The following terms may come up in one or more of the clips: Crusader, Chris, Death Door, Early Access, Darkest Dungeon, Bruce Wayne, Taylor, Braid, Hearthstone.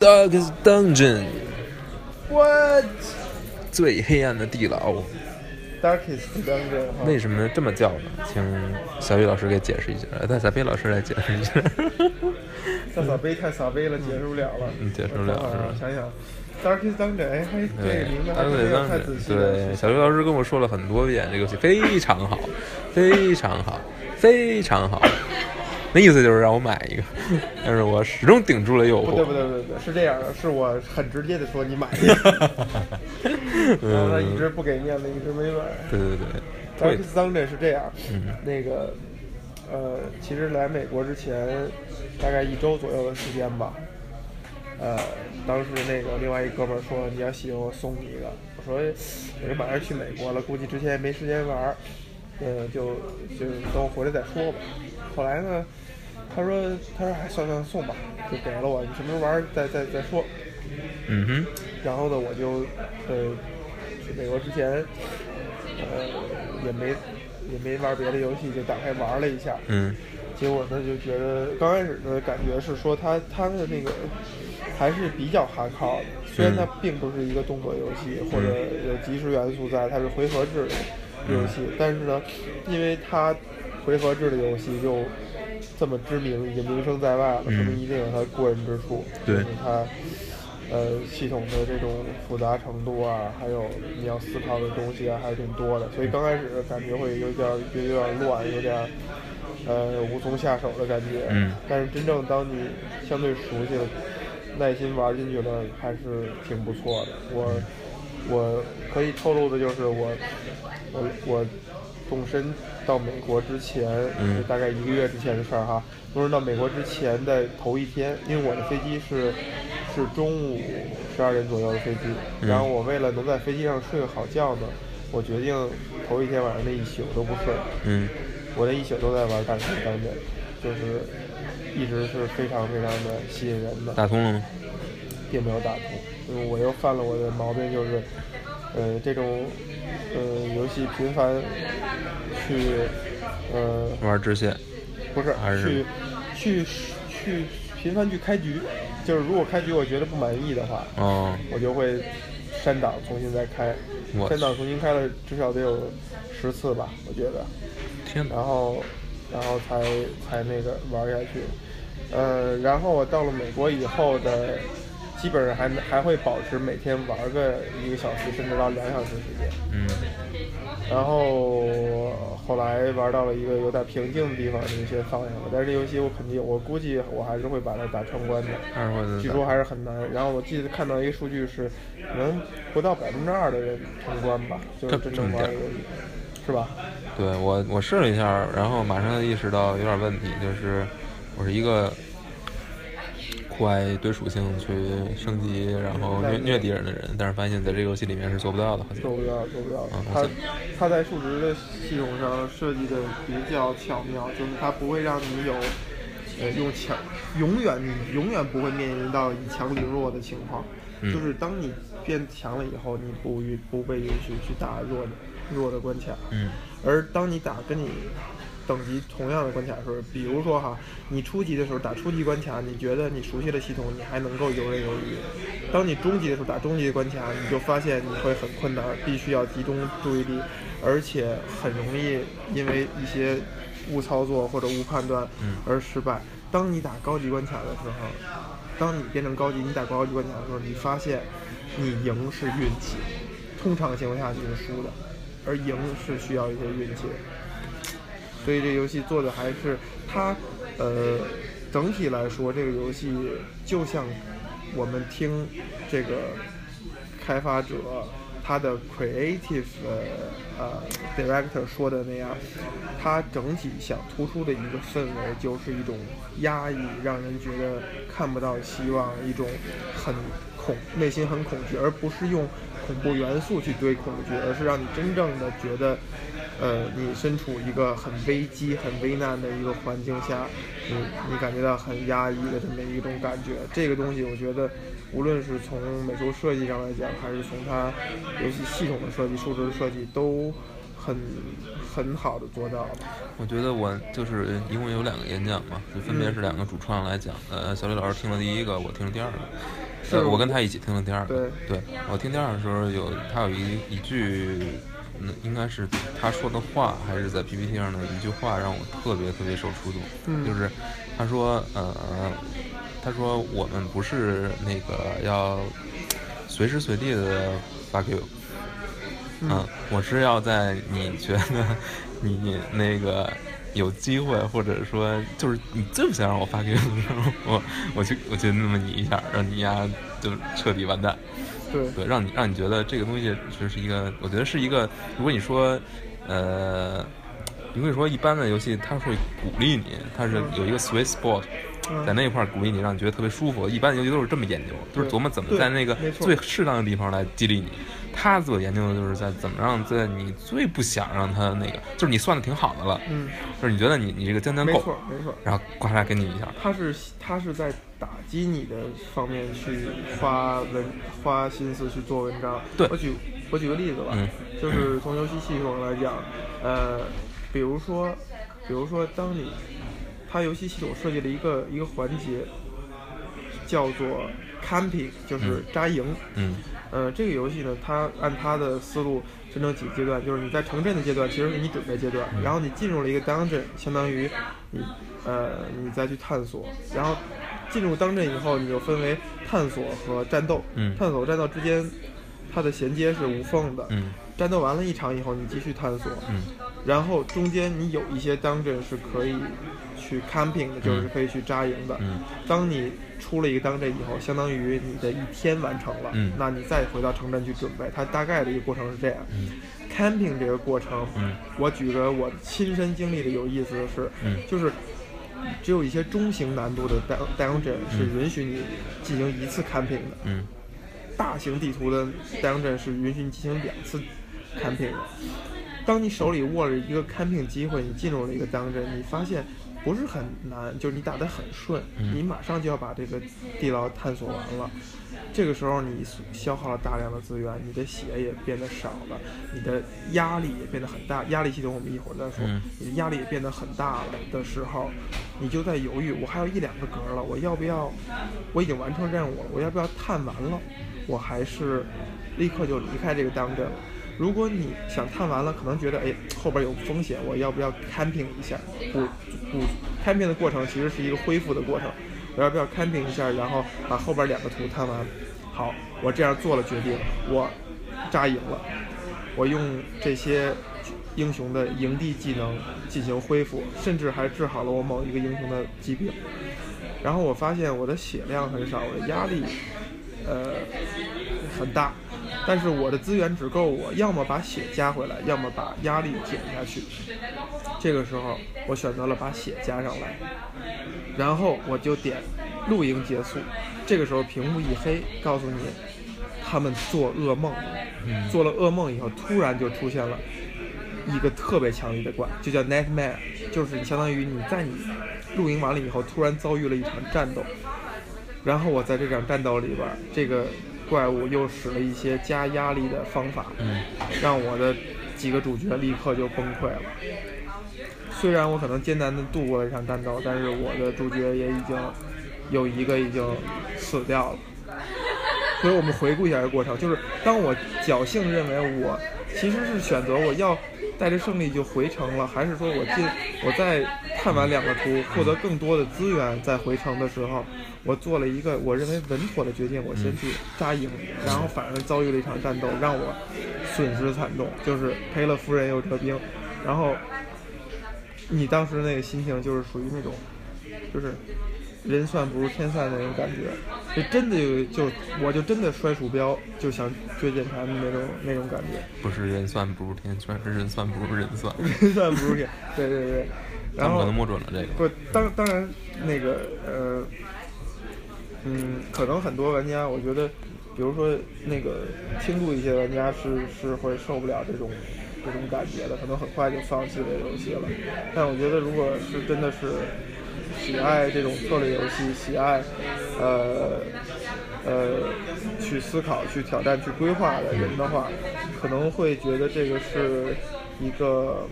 Darkest Dungeon. What? 最黑暗的地牢。Darkest Dungeon。为什么这么叫呢？请小雨老师给解释一下，带撒贝老师来解释一下。带撒贝太撒贝了，解释不了了。解释不了是吧？想想 ，Darkest Dungeon， 哎，这个名字还没有太仔细。对，小雨老师跟我说了很多遍，这个游戏非常好，非常好，非常好。那意思就是让我买一个，但是我始终顶住了诱惑。不对，是这样的，是我很直接的说你买一个，然后他一直不给面子，一直没买。对。Darkest Dungeon 是这样，那个其实来美国之前大概1周左右的时间吧，当时那个另外一哥们说你要喜欢我送你一个，我说我马上去美国了，估计之前也没时间玩，就等我回来再说吧。后来呢，他说还算送吧，就给了我。你什么时候玩再说。然后呢，我就去美国之前，也没玩别的游戏，就打开玩了一下。结果呢，就觉得刚开始的感觉是说他的那个还是比较hard core的，虽然它并不是一个动作游戏，或者有即时元素在，它是回合制的游戏，但是呢，因为它。回合制的游戏就这么知名，已经名声在外了，说明一定有它过人之处。对，它系统的这种复杂程度啊，还有你要思考的东西啊，还是挺多的。所以刚开始感觉会有点乱，有点无从下手的感觉。但是真正当你相对熟悉了，耐心玩进去了，还是挺不错的。我可以透露的就是我动身到美国之前，大概1个月之前的事儿哈。动身到美国之前的头一天，因为我的飞机是中午12点左右的飞机，然后我为了能在飞机上睡个好觉呢，我决定头一天晚上那一宿都不睡。我那一宿都在玩大通关的，就是一直是非常非常的吸引人的。打通了吗？并没有打通，因为我又犯了我的毛病，就是这种。游戏频繁去玩支线，不是，去频繁去开局，就是如果开局我觉得不满意的话，我就会删档重新再开，删档重新开了至少得有10次吧，我觉得。天哪！然后才那个玩下去，然后我到了美国以后的。基本上还会保持每天玩个1个小时甚至到2小时时间。然后后来玩到了一个有点平静的地方，就先放下了。但是这游戏我估计我还是会把它打通关的。据说还是很难。然后我记得看到一个数据是，可能不到2%的人通关吧，就是真正玩游戏，是吧？对，我试了一下，然后马上意识到有点问题，就是我是一个。酷爱一堆属性去升级，然后虐敌人的人，但是发现在这个游戏里面是做不到的，做不到。它在数值的系统上设计的比较巧妙，就是它不会让你有用强，你永远不会面临到以强凌弱的情况。就是当你变强了以后，你不被允许去打弱的关卡。而当你打跟你。等级同样的关卡的时候，比如说哈，你初级的时候打初级关卡，你觉得你熟悉的系统你还能够游刃有余；当你中级的时候打中级的关卡，你就发现你会很困难，必须要集中注意力，而且很容易因为一些误操作或者误判断而失败。当你打高级关卡的时候，当你变成高级，你打高级关卡的时候，你发现你赢是运气，通常情况下就是输的，而赢是需要一些运气。所以这游戏做的还是它，整体来说，这个游戏就像我们听这个开发者他的 creative director 说的那样，它整体想突出的一个氛围就是一种压抑，让人觉得看不到希望，一种内心很恐惧，而不是用恐怖元素去堆恐惧，而是让你真正的觉得。你身处一个很危机、很危难的一个环境下，你感觉到很压抑的这么一种感觉。这个东西，我觉得，无论是从美术设计上来讲，还是从它游戏系统的设计、数值的设计，都很好的做到了。我觉得我就是一共有2个演讲嘛，就分别是2个主创来讲的。小李老师听了第1个，我听了第2个。是我跟他一起听了第二个。对，我听第二个的时候有他有一句，应该是他说的话还是在 PPT 上的一句话让我特别受触动。就是他说他说我们不是那个要随时随地的发 Q， 我是要在你觉得你那个有机会，或者说就是你最不想让我发 Q 的时候，我去那么你一下，让你呀就彻底完蛋。对，让你觉得这个东西就是一个，我觉得是一个，如果你说一般的游戏，它会鼓励你，它是有一个 sweet spot。在那一块鼓励你，让你觉得特别舒服。一般游戏都是这么研究，就是琢磨怎么在那个最适当的地方来激励你。他所研究的就是在怎么让在你最不想让他那个，就是你算的挺好的了，就是你觉得你这个将够，没错，然后呱啦给你一下。他是在打击你的方面去花心思去做文章。对，我举个例子吧，就是从游戏系统来讲，比如说当你。它游戏系统设计了一个环节，叫做 camping， 就是扎营。这个游戏呢，它按它的思路分成几个阶段，就是你在城镇的阶段，其实是你准备阶段，然后你进入了一个 dungeon， 相当于你再去探索，然后进入 dungeon 以后，你就分为探索和战斗。探索和战斗之间，它的衔接是无缝的。战斗完了一场以后，你继续探索。然后中间你有一些 dungeon 是可以。去 camping 的，就是可以去扎营的。当你出了一个 dungeon 以后，相当于你的一天完成了。那你再回到城镇去准备，它大概的一个过程是这样。camping 这个过程，我举个我亲身经历的有意思的是，就是只有一些中型难度的 dungeon 是允许你进行一次 camping 的。大型地图的 dungeon 是允许你进行两次 camping 的。当你手里握着一个 camping 机会，你进入了一个 dungeon， 你发现。不是很难，就是你打得很顺，你马上就要把这个地牢探索完了。这个时候你消耗了大量的资源，你的血也变得少了，你的压力也变得很大。压力系统我们一会儿再说。你的压力也变得很大了的时候，你就在犹豫：我还有一两个格了，我要不要？我已经完成任务了，我要不要探完了？我还是立刻就离开这个当真了。如果你想探完了，可能觉得后边有风险，我要不要 camping 一下？不 camping 的过程其实是一个恢复的过程，我要不要 camping 一下，然后把后边两个图探完？好，我这样做了决定，我扎营了，我用这些英雄的营地技能进行恢复，甚至还治好了我某一个英雄的疾病。然后我发现我的血量很少，我的压力很大。但是我的资源只够我要么把血加回来，要么把压力减下去。这个时候我选择了把血加上来，然后我就点露营结束。这个时候屏幕一黑，告诉你他们做噩梦。做了噩梦以后，突然就出现了一个特别强力的怪，就叫 nightmare， 就是相当于你在你露营完了以后突然遭遇了一场战斗。然后我在这场战斗里边，这个怪物又使了一些加压力的方法，让我的几个主角立刻就崩溃了。虽然我可能艰难的度过了一场战斗，但是我的主角也已经有一个已经死掉了。所以我们回顾一下这个过程，就是当我侥幸认为我其实是选择我要带着胜利就回城了，还是说我再看完两个图，获得更多的资源再回城的时候，我做了一个我认为稳妥的决定，我先去扎营，然后反而遭遇了一场战斗，让我损失惨重，就是赔了夫人又折兵。然后你当时那个心情就是属于那种，就是人算不如天算的那种感觉，就真的我就真的摔鼠标，就想追检查的那种感觉。不是人算不如天算，是人算不如人算，人算不如天。对。然后可能摸准了这个。不，当然那个可能很多玩家，我觉得，比如说那个轻度一些玩家是会受不了这种感觉的，可能很快就放弃了游戏了。但我觉得，如果是真的是喜爱这种策略游戏，喜爱去思考、去挑战、去规划的人的话，可能会觉得这个是一个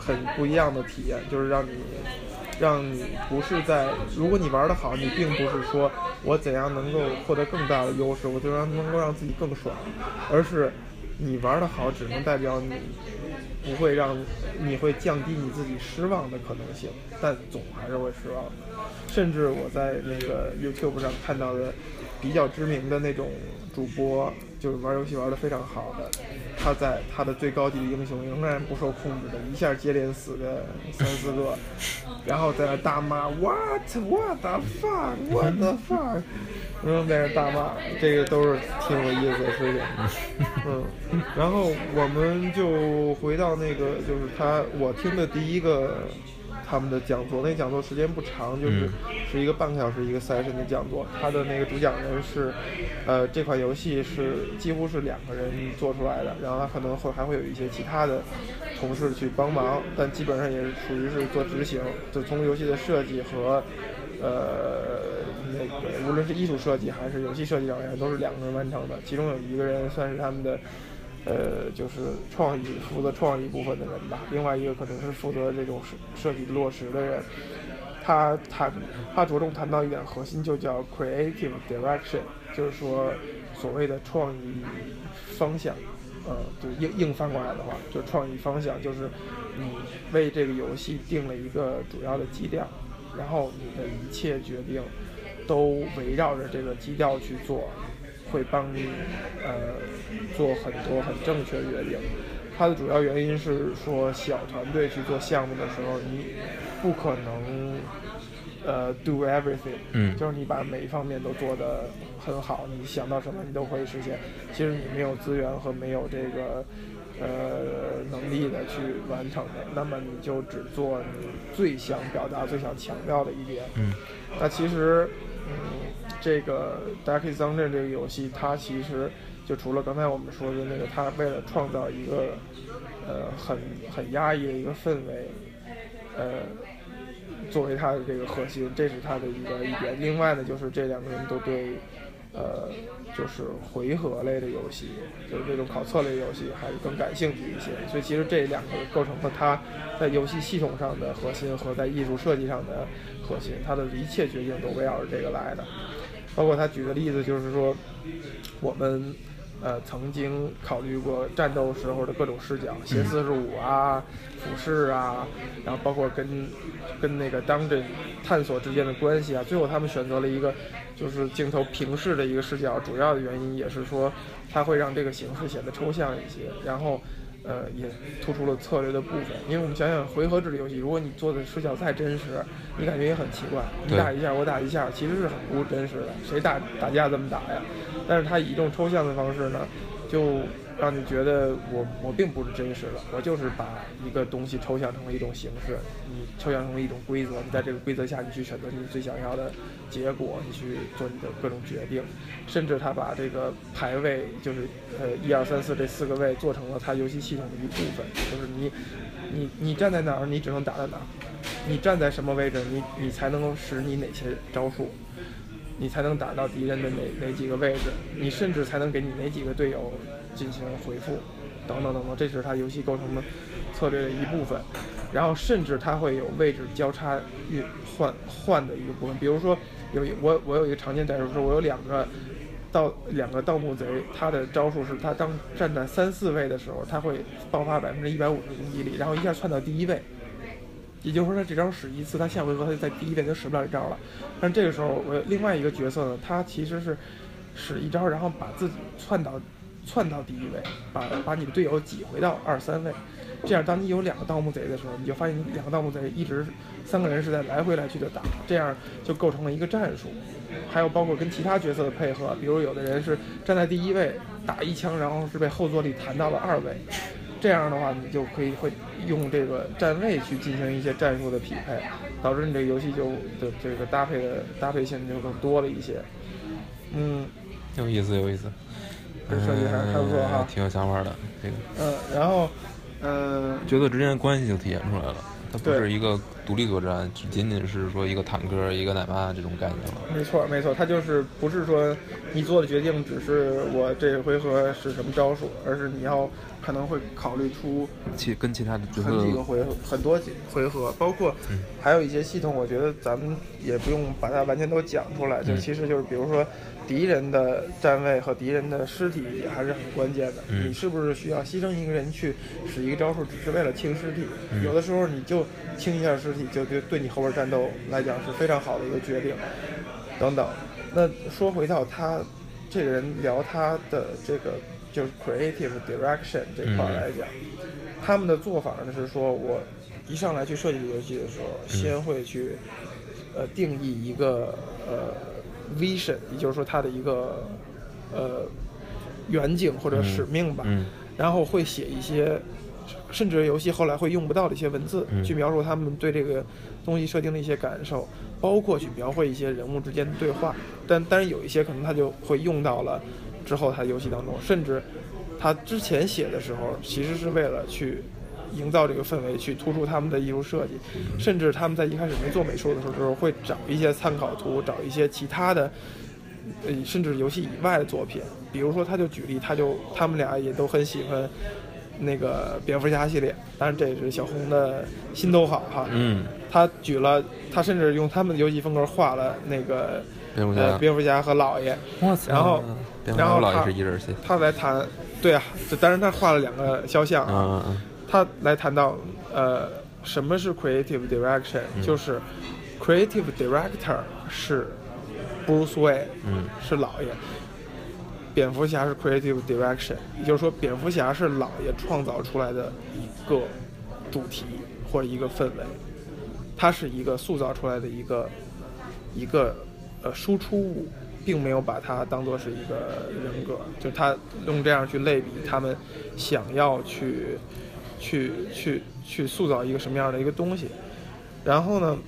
很不一样的体验，就是让你。让你不是在，如果你玩得好，你并不是说我怎样能够获得更大的优势，我就能够让自己更爽，而是你玩得好只能代表你不会让你会降低你自己失望的可能性，但总还是会失望的。甚至我在那个 YouTube 上看到的比较知名的那种主播，就是玩游戏玩得非常好的，他在他的最高级的英雄仍然不受控制的一下接连死个3-4个，然后在那大骂 what the fuck， 然后在那大骂，这个都是挺有意思的事情。嗯，然后我们就回到那个，就是我听的第一个他们的讲座，那讲座时间不长，就是一个半个小时一个session的讲座。他的那个主讲人是，这款游戏是几乎是2个人做出来的，然后他可能还会有一些其他的同事去帮忙，但基本上也是属于是做执行，就从游戏的设计和，无论是艺术设计还是游戏设计上面都是2个人完成的，其中有1个人算是他们的，就是负责创意部分的人吧，另外一个可能是负责这种设计落实的人。他着重谈到一点核心，就叫 creative direction， 就是说所谓的创意方向。就硬翻过来的话，就创意方向就是你为这个游戏定了一个主要的基调，然后你的一切决定都围绕着这个基调去做，会帮你做很多很正确的决定。它的主要原因是说，小团队去做项目的时候，你不可能do everything， 就是你把每一方面都做得很好，你想到什么你都可以实现。其实你没有资源和没有这个能力的去完成的，那么你就只做你最想表达最想强调的一点。那其实这个 Darkest Dungeon 这个游戏，它其实就除了刚才我们说的那个，它为了创造一个很压抑的一个氛围，作为它的这个核心，这是它的一点。另外呢，就是这2个人都对就是回合类的游戏，就是这种考测类游戏还是更感兴趣一些，所以其实这2个构成了它在游戏系统上的核心和在艺术设计上的核心，它的一切决定都围绕着这个来的。包括他举的例子就是说，我们曾经考虑过战斗时候的各种视角，斜45啊，俯视啊，然后包括跟那个dungeon探索之间的关系啊，最后他们选择了一个就是镜头平视的一个视角，主要的原因也是说它会让这个形式显得抽象一些，然后也突出了策略的部分。因为我们想想回合制的游戏，如果你做的视角太真实，你感觉也很奇怪，你打一下我打一下，其实是很不真实的，谁打架这么打呀？但是它以一种抽象的方式呢，就让你觉得我并不是真实的，我就是把一个东西抽象成了一种形式，你抽象成了一种规则，你在这个规则下你去选择你最想要的结果，你去做你的各种决定。甚至他把这个排位，就是1、2、3、4这4个位做成了他游戏系统的一部分，就是你站在哪儿，你只能打在哪儿，你站在什么位置，你才能够使你哪些招数，你才能打到敌人的哪几个位置，你甚至才能给你哪几个队友进行回复，等等等等，这是它游戏构成的策略的一部分。然后甚至它会有位置交叉运换的一个部分，比如说我有一个常见代入，说我有两个盗墓贼，他的招数是他当站在3、4位的时候，他会爆发150%攻击力，然后一下窜到第1位。也就是说，他这招使一次，他下回合他在第1位就使不了这招了。但这个时候，我有另外一个角色呢，他其实是使一招，然后把自己窜到第1位，把你的队友挤回到2、3位。这样，当你有2个盗墓贼的时候，你就发现你2个盗墓贼一直3个人是在来回来去的打，这样就构成了一个战术。还有包括跟其他角色的配合，比如有的人是站在第1位打一枪，然后是被后坐力弹到了2位。这样的话，你就可以会用这个站位去进行一些战术的匹配，导致你这个游戏就的这个搭配性就更多了一些。有意思，这设计还不错哈，挺有想法的这个。然后角色之间的关系就体现出来了，它不是一个独立作战，仅是说一个坦克一个奶妈这种概念了。没错，它就是不是说你做的决定只是我这回合是什么招数，而是你要可能会考虑出跟其他的很几个回合，很多回合，包括还有一些系统，我觉得咱们也不用把它完全都讲出来，就其实就是比如说敌人的站位和敌人的尸体也还是很关键的，你是不是需要牺牲一个人去使一个招数只是为了清尸体，有的时候你就清一下尸体就对你后边战斗来讲是非常好的一个决定等等。那说回到他这个人聊他的这个就是 creative direction 这块来讲，他们的做法呢是说，我一上来去设计游戏的时候，先会去定义一个vision， 也就是说他的一个远景或者使命吧，然后会写一些甚至游戏后来会用不到的一些文字，去描述他们对这个东西设定的一些感受，包括去描绘一些人物之间的对话，但是有一些可能他就会用到了之后他游戏当中，甚至他之前写的时候其实是为了去营造这个氛围，去突出他们的艺术设计，甚至他们在一开始没做美术的时候会找一些参考图，找一些其他的甚至游戏以外的作品，比如说他就举例，他们俩也都很喜欢那个蝙蝠侠系列，当然这也是小红的心头好哈。他举了，他甚至用他们的游戏风格画了那个蝙蝠侠和老爷。然后老爷是一人戏。他来谈，对啊，当然他画了两个肖像啊。他来谈到什么是 creative direction，就是 creative director 是 Bruce Wayne，是老爷。蝙蝠侠是 creative direction， 也就是说蝙蝠侠是老爷创造出来的一个主题或者一个氛围，它是一个塑造出来的一个输出物，并没有把它当作是一个人格，就他用这样去类比他们想要去塑造一个什么样的一个东西。然后呢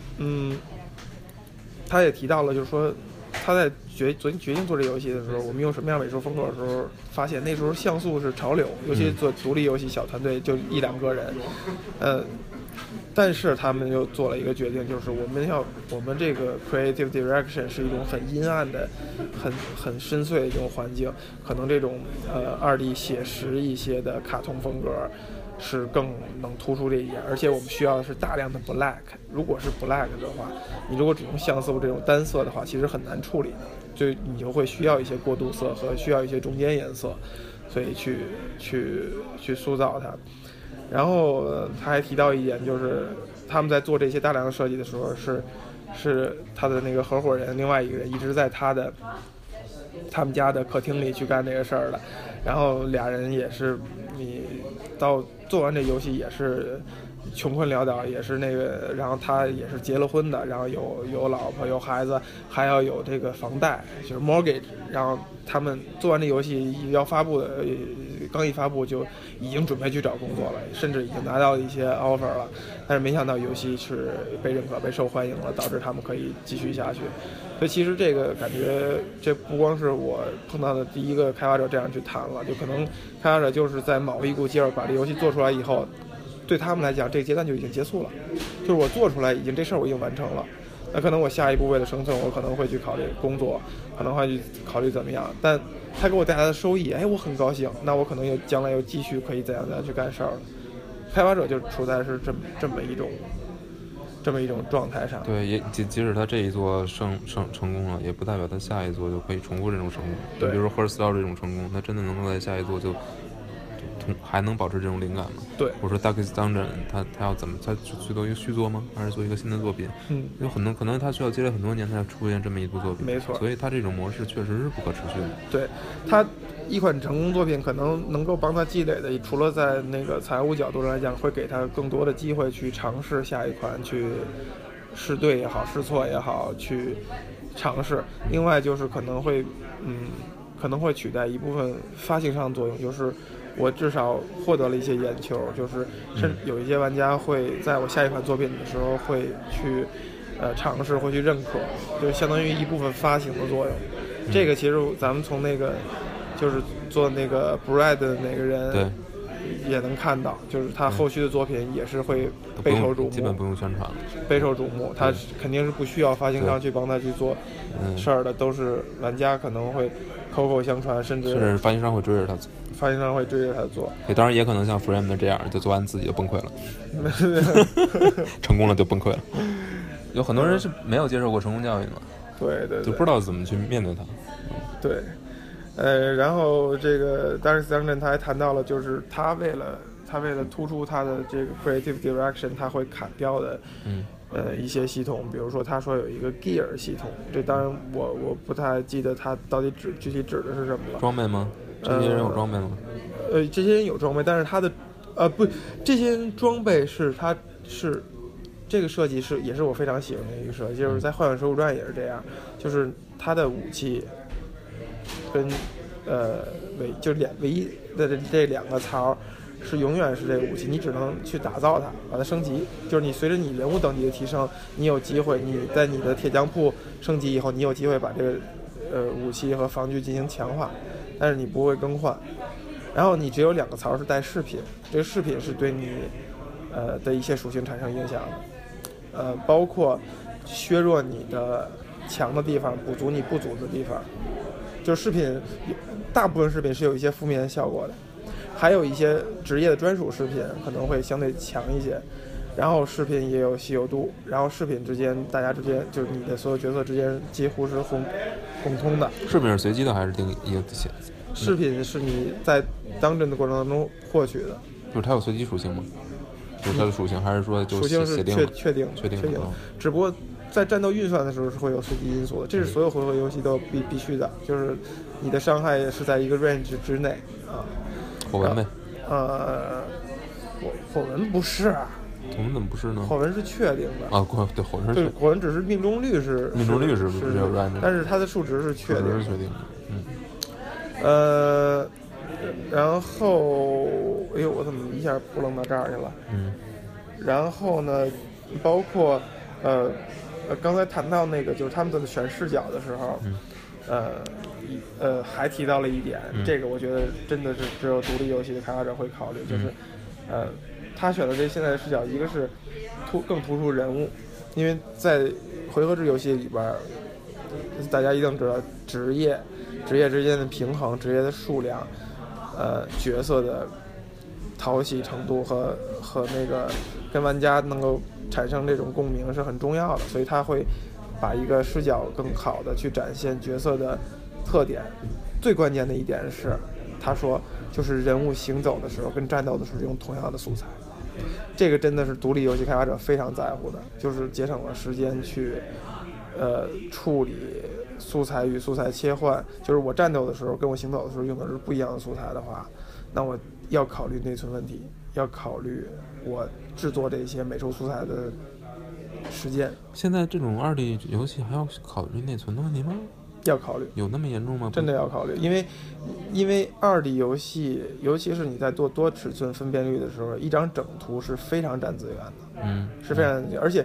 他也提到了，就是说他在决定做这游戏的时候，我们用什么样美术风格的时候，发现那时候像素是潮流，尤其做独立游戏小团队就一两个人，但是他们又做了一个决定，就是我们这个 creative direction 是一种很阴暗的、很深邃的一种环境，可能这种2D 写实一些的卡通风格是更能突出这一点，而且我们需要的是大量的 black。如果是 black 的话，你如果只用像素这种单色的话，其实很难处理的，就你就会需要一些过渡色和需要一些中间颜色，所以去塑造它。然后他还提到一点，就是他们在做这些大量的设计的时候，是他的那个合伙人另外一个人一直在他们家的客厅里去干这个事儿了，然后俩人也是你到做完这游戏也是穷困潦倒，也是那个，然后他也是结了婚的，然后有老婆有孩子，还要有这个房贷，就是 mortgage。然后他们做完这游戏要发布的，刚一发布就已经准备去找工作了，甚至已经拿到一些 offer 了，但是没想到游戏是被认可、被受欢迎了，导致他们可以继续下去。所以其实这个感觉，这不光是我碰到的第一个开发者这样去谈了，就可能开发者就是在卯一股劲儿把这游戏做出来以后。对他们来讲，这个阶段就已经结束了，就是我做出来已经这事儿我已经完成了。那可能我下一步为了生存，我可能会去考虑工作，可能会去考虑怎么样。但他给我带来的收益，哎，我很高兴。那我可能又将来又继续可以怎样去干事儿了。开发者就处在是这么一种状态上。对，也即使他这一座成功了，也不代表他下一座就可以重复这种成功。对，比如说 Hearthstone 这种成功，他真的能够在下一座就。还能保持这种灵感吗？对，我说 Darkest Dungeon 他要怎么，他去做一个续作吗？还是做一个新的作品？有很多可能他需要积累很多年才出现这么一部作品，没错。所以他这种模式确实是不可持续的。对，他一款成功作品可能能够帮他积累的，除了在那个财务角度上来讲，会给他更多的机会去尝试下一款，去试对也好，试错也好，去尝试。另外就是可能会取代一部分发行上作用，就是。我至少获得了一些眼球，就是有一些玩家会在我下一款作品的时候会去尝试，会去认可，就相当于一部分发行的作用。这个其实咱们从那个就是做那个 Braid 的那个人也能看到，就是他后续的作品也是会备受瞩目，基本不用宣传了，备受瞩目，他肯定是不需要发行商去帮他去做事儿的，都是玩家可能会口口相传，甚至发行商会追着他做，发行商会追着他做。对，当然也可能像 Frame 的这样，就做完自己就崩溃了，成功了就崩溃了。有很多人是没有接受过成功教育嘛，对 对，就不知道怎么去面对它。对。然后这个 Darkest Dungeon 他还谈到了，就是他为了突出他的这个 creative direction， 他会砍掉的，一些系统，比如说他说有一个 gear 系统，这当然我不太记得他到底具体指的是什么了。装备吗？这些人有装备吗？这些人有装备，但是他的不，这些人装备是他是这个设计是也是我非常喜欢的一个设计，就是在《幻想水浒传》也是这样，就是他的武器。跟唯一的这两个槽是永远是这个武器，你只能去打造它，把它升级。就是你随着你人物等级的提升，你有机会，你在你的铁匠铺升级以后，你有机会把这个武器和防具进行强化，但是你不会更换。然后你只有两个槽是带饰品，这个饰品是对你的一些属性产生影响的，包括削弱你的强的地方，补足你不足的地方。就饰品，大部分饰品是有一些负面效果的，还有一些职业的专属饰品可能会相对强一些，然后饰品也有稀有度，然后饰品之间大家之间就是你的所有角色之间几乎是共通的。饰品是随机的还是定一个线？饰品是你在dungeon的过程当中获取的，就是它有随机属性吗？就是它的属性，还是说就属性是确定的？只不过。在战斗运算的时候是会有随机因素的，这是所有回合游戏都必须的，就是你的伤害是在一个 range 之内啊。火纹呗。火纹不是啊。我们怎么不是呢？火纹是确定的啊，对，火纹是。对，火纹只是命中率是没有 range， 但是它的数值是确定的。数值是确定的。然后，哎呦，我怎么一下扑棱到这儿去了？然后呢，包括刚才谈到那个就是他们的选视角的时候，还提到了一点，这个我觉得真的是只有独立游戏的开发者会考虑，就是，他选的这现在的视角，一个是更突出人物，因为在回合制游戏里边，大家一定知道职业之间的平衡、职业的数量、角色的讨喜程度和那个跟玩家能够。产生这种共鸣是很重要的，所以他会把一个视角更好的去展现角色的特点。最关键的一点是，他说就是人物行走的时候跟战斗的时候用同样的素材，这个真的是独立游戏开发者非常在乎的，就是节省了时间去处理素材与素材切换。就是我战斗的时候跟我行走的时候用的是不一样的素材的话，那我要考虑内存问题，要考虑我制作这些美术素材的时间。现在这种二 D 游戏还要考虑内存的问题吗？要考虑。有那么严重吗？真的要考虑，因为二 D 游戏，尤其是你在做多尺寸分辨率的时候，一张整图是非常占资源的，是非常占资源，而且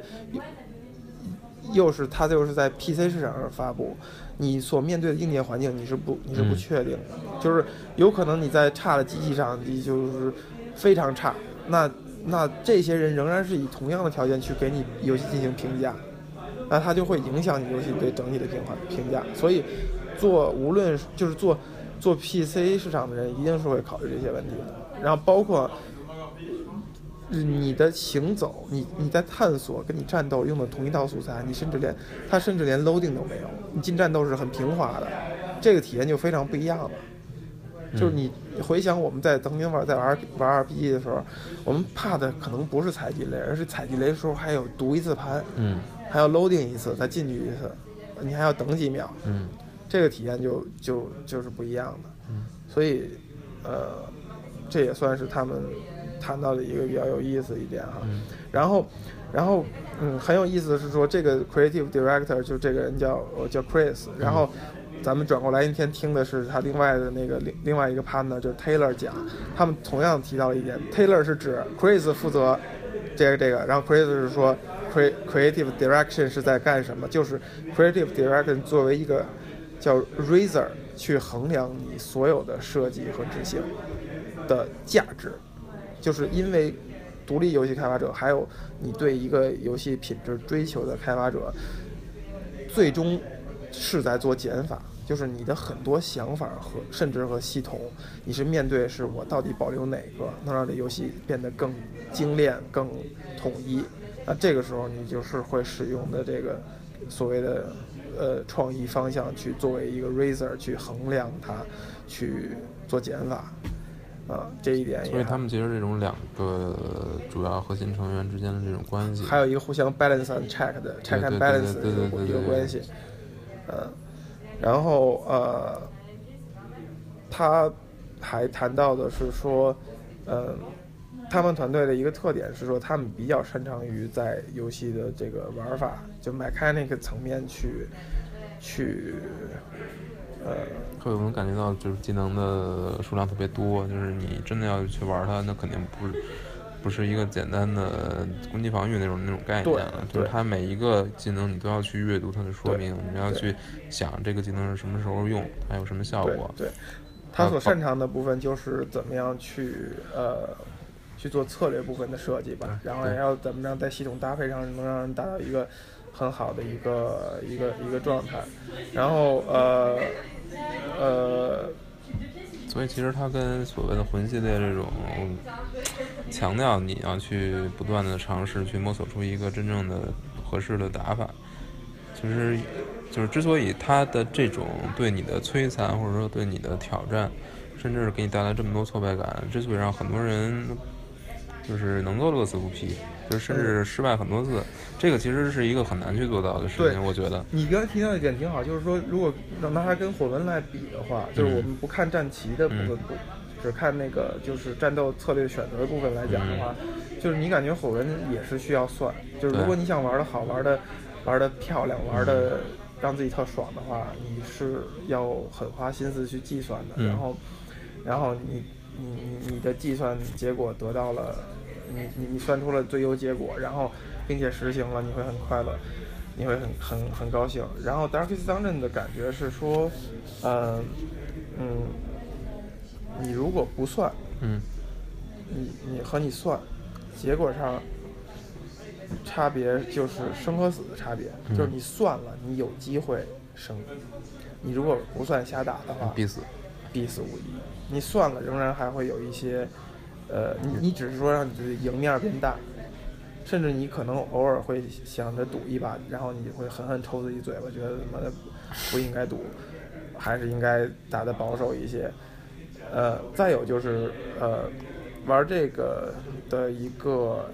它又是在 PC 市场上发布，你所面对的硬件环境你是不确定的，就是有可能你在差的机器上你就是非常差，那这些人仍然是以同样的条件去给你游戏进行评价，那它就会影响你游戏对整体的评价。所以无论就是做 PC 市场的人一定是会考虑这些问题的。然后包括你的行走，你在探索跟你战斗用的同一套素材，它甚至连 loading 都没有，你进战斗是很平滑的，这个体验就非常不一样了。就是你回想我们在曾经玩 RPG 的时候，我们怕的可能不是采集雷，而是采集雷的时候还有读一次盘，还要 loading 一次，再进去一次，你还要等几秒，这个体验就是不一样的。所以这也算是他们谈到的一个比较有意思一点啊。然后很有意思的是说，这个 creative director 就这个人叫 Chris， 然后咱们转过来一天听的是他另外的那个另外一个 partner 就是 Taylor 讲，他们同样提到了一点。Taylor 是指 Chris 负责这个，然后 Chris 是说 creative direction 是在干什么，就是 creative direction 作为一个叫 razor 去衡量你所有的设计和执行的价值，就是因为独立游戏开发者还有你对一个游戏品质追求的开发者，最终是在做减法，就是你的很多想法和甚至和系统，你是面对是我到底保留哪个能让这游戏变得更精炼更统一，那这个时候你就是会使用的这个所谓的创意方向去作为一个 razor 去衡量它，去做减法啊，这一点也。所以他们其实这种两个主要核心成员之间的这种关系，还有一个互相 balance and check 的 check and balance 的一个关系，然后他还谈到的是说，他们团队的一个特点是说，他们比较擅长于在游戏的这个玩法，就 mechanic 层面去会我们感觉到就是技能的数量特别多，就是你真的要去玩它，那肯定不是一个简单的攻击防御那种概念了，就是它每一个技能你都要去阅读它的说明，你要去想这个技能是什么时候用，它有什么效果。对，他所擅长的部分就是怎么样去做策略部分的设计吧，然后还要怎么样在系统搭配上能让人达到一个很好的一个状态，然后所以其实它跟所谓的魂系列这种强调你要去不断的尝试去摸索出一个真正的合适的打法，其实就是之所以它的这种对你的摧残或者说对你的挑战甚至给你带来这么多挫败感，之所以让很多人就是能够乐此不疲，就甚至失败很多次，这个其实是一个很难去做到的事情。我觉得你刚才提到一点挺好，就是说如果拿它跟火纹来比的话，就是我们不看战旗的部分，只看那个就是战斗策略选择的部分来讲的话，就是你感觉火纹也是需要算，就是如果你想玩的好，玩的漂亮，玩的让自己特爽的话，你是要很花心思去计算的，然后你的计算结果得到了，你算出了最优结果，然后并且实行了，你会很快乐，你会很高兴。然后 Darkest Dungeon 的感觉是说，你如果不算，你和你算，结果上差别就是生和死的差别，就是你算了，你有机会生，你如果不算瞎打的话，必死无疑。你算了，仍然还会有一些，你只是说让你的赢面变大，甚至你可能偶尔会想着赌一把，然后你会狠狠抽自己嘴巴，觉得他妈的不应该赌，还是应该打得保守一些。再有就是玩这个的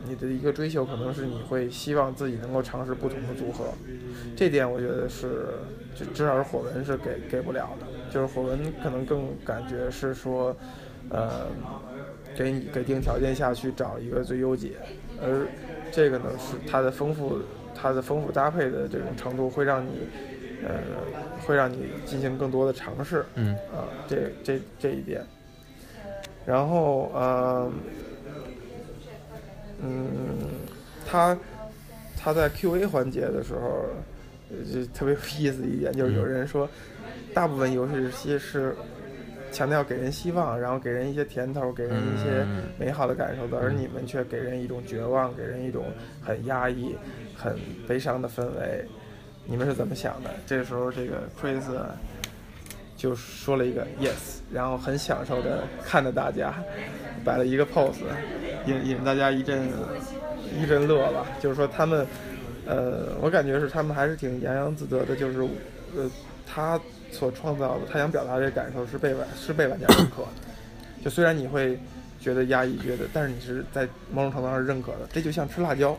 你的一个追求，可能是你会希望自己能够尝试不同的组合，这点我觉得是就至少是火纹是给不了的，就是火纹可能更感觉是说，给定条件下去找一个最优解，而这个呢是它的丰富搭配的这种程度会让你进行更多的尝试，这一点。然后他在 QA 环节的时候就特别有意思一点，就是有人说大部分游戏是强调给人希望，然后给人一些甜头，给人一些美好的感受的，而你们却给人一种绝望，给人一种很压抑很悲伤的氛围，你们是怎么想的？这个时候这个 Chris 就说了一个 yes， 然后很享受的看着大家，摆了一个 pose， 引大家一阵乐吧。就是说他们，我感觉是他们还是挺洋洋自得的，就是，他所创造的，他想表达的感受是被玩家认可的。就虽然你会觉得压抑，觉得，但是你是在某种程度上认可的。这就像吃辣椒，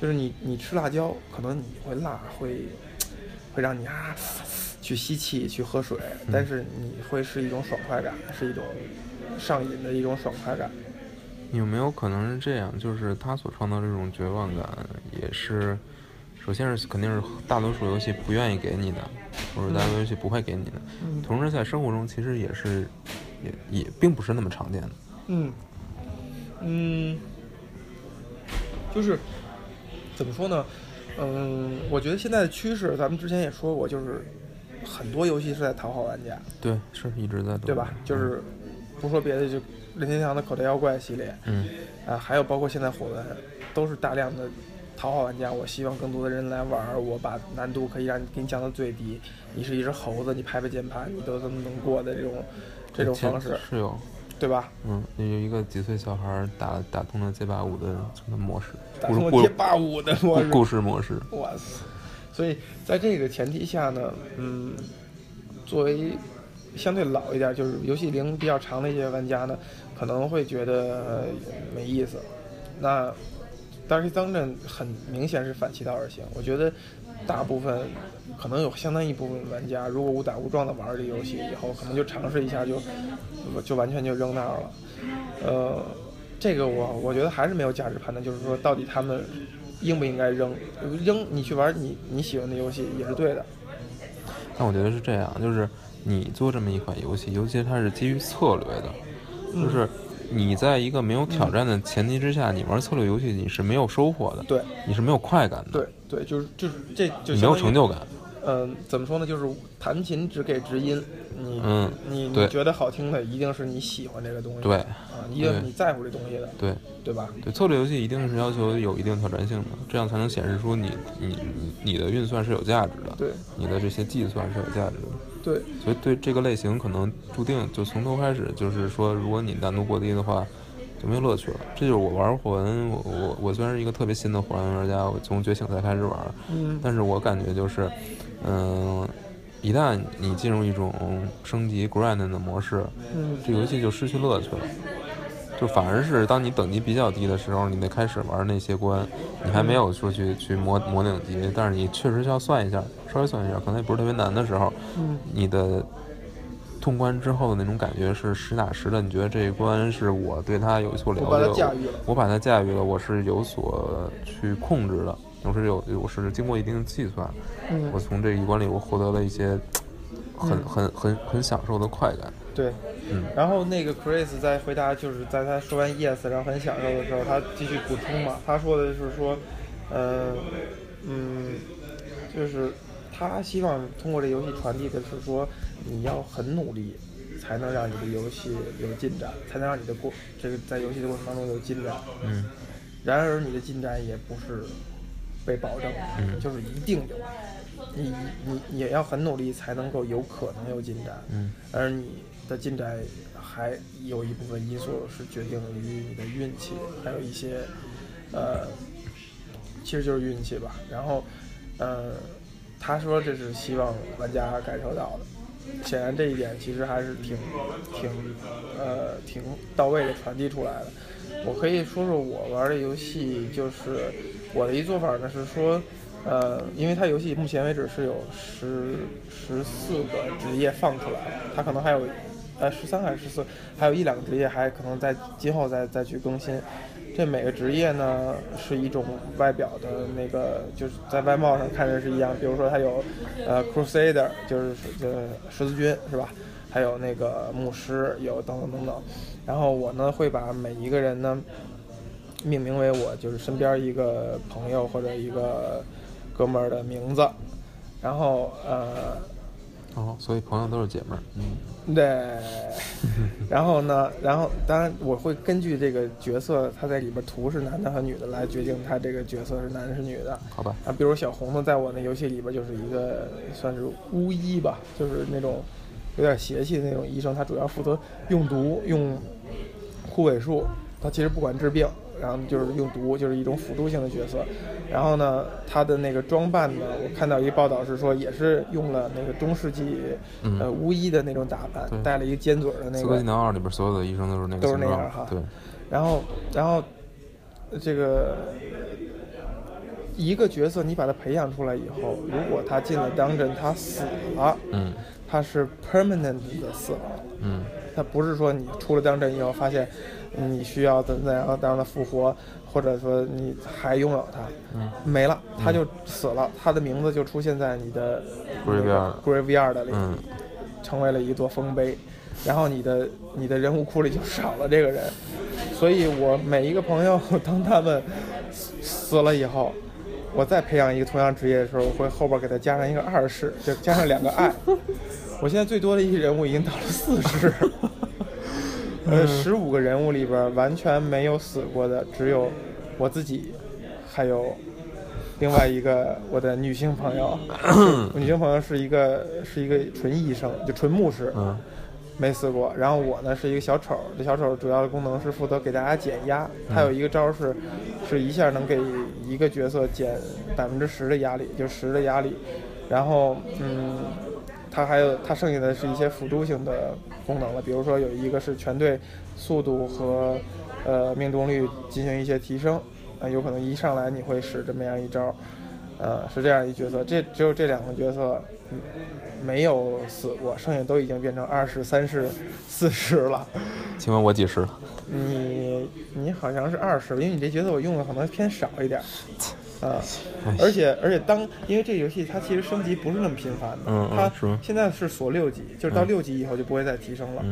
就是你吃辣椒，可能你会辣，会让你啊。去吸气，去喝水，但是你会是一种爽快感，是一种上瘾的一种爽快感。有没有可能是这样？就是他所创造这种绝望感，也是首先是肯定是大多数游戏不愿意给你的，或者大多数游戏不会给你的。同时在生活中其实也是也并不是那么常见的。就是怎么说呢？我觉得现在的趋势，咱们之前也说过，就是。很多游戏是在讨好玩家，对，是一直在，对吧？就是不说别的，就任天堂的口袋妖怪系列，还有包括现在火的，都是大量的讨好玩家。我希望更多的人来玩，我把难度可以让你给你降到最低。你是一只猴子，你拍拍键盘，你都这么能过的这种方式是有，对吧？有一个几岁小孩打通了街霸五的什么模式，打通了街霸五的模式，故事模式。哇塞！所以在这个前提下呢，作为相对老一点，就是游戏龄比较长的一些玩家呢，可能会觉得没意思。那Darkest Dungeon很明显是反其道而行，我觉得大部分可能有相当一部分玩家，如果误打误撞的玩这游戏以后，可能就尝试一下就完全就扔那儿了。这个我觉得还是没有价值判断，就是说到底他们应不应该扔，你去玩你喜欢的游戏也是对的。但我觉得是这样，就是你做这么一款游戏，尤其它是基于策略的，就是你在一个没有挑战的前提之下，你玩策略游戏你是没有收获的，对，你是没有快感的，对，就是这就没有成就感。怎么说呢？就是弹琴只给直音，你觉得好听的一定是你喜欢这个东西，对啊，一定是你在乎这东西的，对吧？对，策略游戏一定是要求有一定挑战性的，这样才能显示出你的运算是有价值的，对，你的这些计算是有价值的。对，所以对这个类型可能注定就从头开始，就是说，如果你难度过低的话，就没有乐趣了。这就是我玩魂，我虽然是一个特别新的火玩玩家，我从觉醒才开始玩，但是我感觉就是，一旦你进入一种升级 grind 的模式，这游戏就失去乐趣了。就反而是当你等级比较低的时候，你得开始玩那些关，你还没有说去磨顶级，但是你确实需要算一下，稍微算一下，可能也不是特别难的时候，你的通关之后的那种感觉是实打实的，你觉得这一关是我对它有所了解，我把它驾驭了，我是有所去控制的，我是经过一定的计算，我从这一关里我获得了一些很享受的快感。对，然后那个 Chris 在回答，就是在他说完 yes 然后很享受的时候，他继续补充嘛，他说的是说，就是他希望通过这游戏传递的是说，你要很努力，才能让你的游戏有进展，才能让你的这个在游戏的过程当中有进展。然而你的进展也不是被保证，就是一定有。你也要很努力才能够有可能有进展，而你的进展还有一部分因素是决定于你的运气，还有一些，其实就是运气吧。然后，他说这是希望玩家感受到的，显然这一点其实还是挺到位的传递出来的。我可以说说我玩的游戏，就是我的一做法呢是说。因为它游戏目前为止是有14个职业放出来了，它可能还有，13还是14，还有一两个职业还可能在今后再去更新。这每个职业呢是一种外表的那个，就是在外貌上看着是一样，比如说它有Crusader 就是十字军是吧，还有那个牧师，有等等。然后我呢会把每一个人呢命名为我就是身边一个朋友或者一个哥们儿的名字，然后所以朋友都是姐们儿，对。然后当然我会根据这个角色他在里边图是男的和女的来决定他这个角色是男是女的，好吧？啊，比如小红呢，在我的游戏里边就是一个算是巫医吧，就是那种有点邪气的那种医生，他主要负责用毒、用枯萎术，他其实不管治病。然后就是用毒，就是一种辅助性的角色。然后呢，他的那个装扮呢，我看到一个报道是说，也是用了那个中世纪，巫医的那种打扮，戴了一个尖嘴的那个。《刺客信条2》里边所有的医生都是那样哈。对。然后，这个一个角色你把他培养出来以后，如果他进了dungeon，他死了，他是 permanent 的死了，他不是说你出了dungeon以后发现。你需要怎样让它复活，或者说你还拥有它，没了，它就死了，它的名字就出现在你的 graveyard 里，成为了一座丰碑，然后你的人物库里就少了这个人，所以我每一个朋友当他们死了以后，我再培养一个同样职业的时候，我会后边给他加上一个二世，就加上2个爱。我现在最多的一人物已经到了40。15个人物里边完全没有死过的只有我自己，还有另外一个我的女性朋友。我女性朋友是一个纯医生，就纯牧师，没死过。然后我呢是一个小丑，这小丑主要的功能是负责给大家减压，他有一个招是一下能给一个角色减10%的压力，就10%的压力。然后他剩下的是一些辅助性的功能了，比如说有一个是全队速度和命中率进行一些提升，有可能一上来你会使这么样一招，是这样一角色。只有这两个角色没有死过，剩下都已经变成20、30、40了。请问我几十了？你好像是20，因为你这角色我用的可能偏少一点。而且因为这游戏它其实升级不是那么频繁的，它现在是锁6级，就是到6级以后就不会再提升了。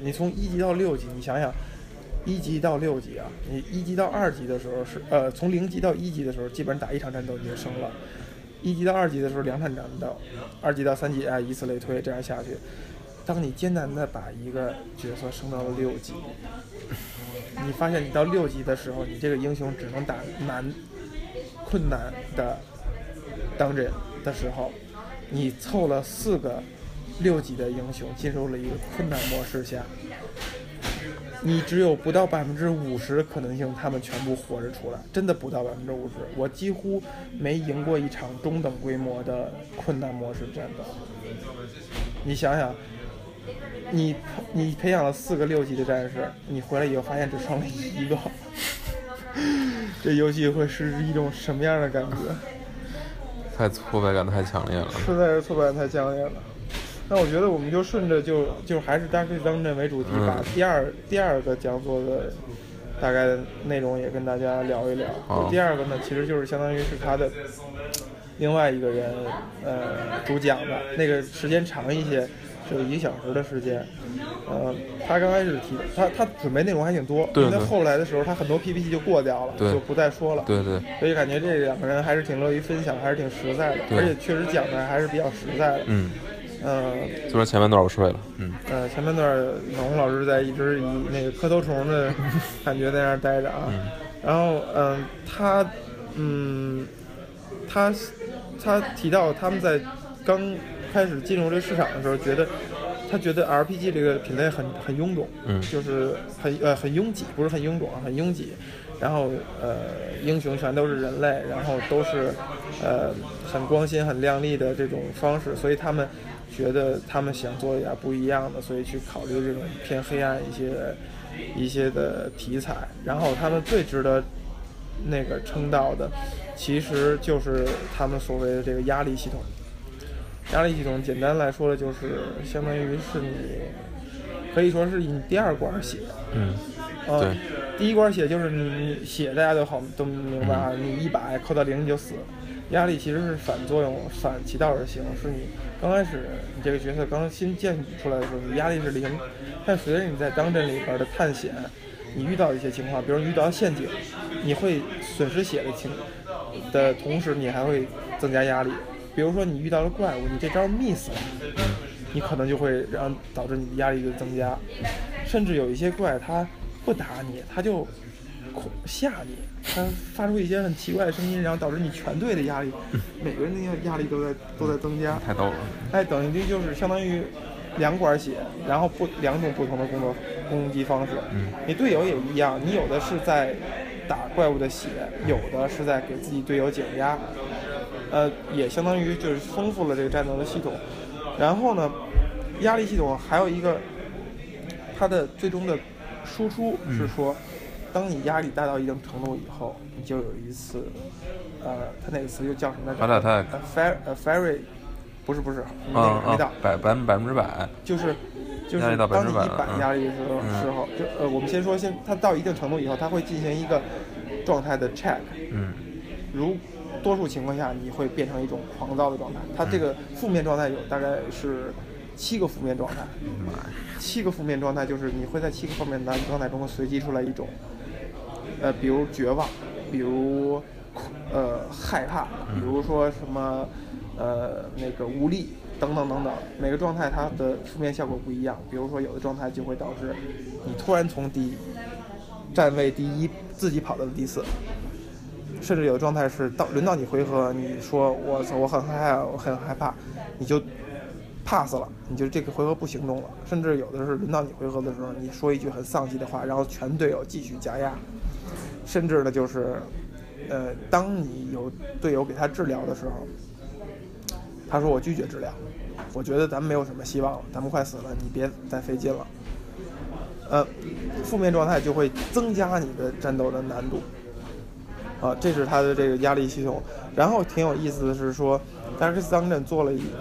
你从1级到6级，你想想，1级到6级啊，你1级到2级的时候从0级到1级的时候，基本上打一场战斗你就升了；1级到2级的时候2场战斗，2级到3级以此类推，这样下去。当你艰难的把一个角色升到了6级，你发现你到6级的时候，你这个英雄只能打困难的 dungeon 的时候，你凑了4个6级的英雄进入了一个困难模式下，你只有不到50%可能性他们全部活着出来，真的不到50%。我几乎没赢过一场中等规模的困难模式战斗。你想想，你培养了4个6级的战士，你回来以后发现只剩了1个。这游戏会是一种什么样的感觉？太挫败感太强烈了，实在是挫败感太强烈了。那我觉得我们就顺着就还是Darkest Dungeon为主题，把第二个讲座的大概的内容也跟大家聊一聊。第二个呢，其实就是相当于是他的另外一个人主讲的，那个时间长一些，就1个小时的时间。他刚开始他准备内容还挺多，对对，因为他后来的时候他很多 PPT 就过掉了，就不再说了，对对，所以感觉这两个人还是挺乐于分享，还是挺实在的，而且确实讲的还是比较实在的。虽然前半段我睡了，前半段马红老师在一直以那个磕头虫的感觉在那儿待着啊，然后他提到他们在刚开始进入这个市场的时候，他觉得 RPG 这个品类很臃肿，就是很拥挤，不是很臃肿，很拥挤。然后英雄全都是人类，然后都是很光鲜、很亮丽的这种方式，所以他们觉得他们想做一点不一样的，所以去考虑这种偏黑暗一些的题材。然后他们最值得那个称道的，其实就是他们所谓的这个压力系统。压力系统简单来说的就是相当于是你可以说是你第二管血，对，第一管血就是你血大家都明白啊，你100扣到0你就死。压力其实是反作用，反其道而行，是你刚开始你这个角色刚新建出来的时候你压力是0，但随着你在dungeon里边的探险，你遇到一些情况，比如你遇到陷阱，你会损失血的同时你还会增加压力。比如说你遇到了怪物，你这招 miss 了，你可能就会导致你的压力的增加，甚至有一些怪他不打你，他就吓你，他发出一些很奇怪的声音，然后导致你全队的压力，每个人的压力都在增加。太逗了！等于就是相当于2管血，然后两种不同的攻击方式。你队友也一样，你有的是在打怪物的血，有的是在给自己队友减压。也相当于就是丰富了这个战斗的系统。然后呢，压力系统还有一个它的最终的输出是说，当你压力大到一定程度以后，你就有一次它那个词又叫什么来着？Fairy 不是没到100%，就是当你100%压力的时候，就我们先它到一定程度以后，它会进行一个状态的 check，如多数情况下你会变成一种狂躁的状态。它这个负面状态有大概是7个负面状态，7个负面状态就是你会在7个负面状态中随机出来一种，比如绝望，比如害怕，比如说什么那个无力等等等等，每个状态它的负面效果不一样。比如说，有的状态就会导致你突然从站位第一自己跑到了第四，甚至有的状态是轮到你回合，你说我很害怕，你就 pass 了，你就这个回合不行动了。甚至有的是轮到你回合的时候，你说一句很丧气的话，然后全队友继续加压，甚至呢就是。当你有队友给他治疗的时候，他说我拒绝治疗，我觉得咱们没有什么希望了，咱们快死了，你别再费劲了。负面状态就会增加你的战斗的难度，啊，这是他的这个压力系统。然后挺有意思的是说 ，Darkest Dungeon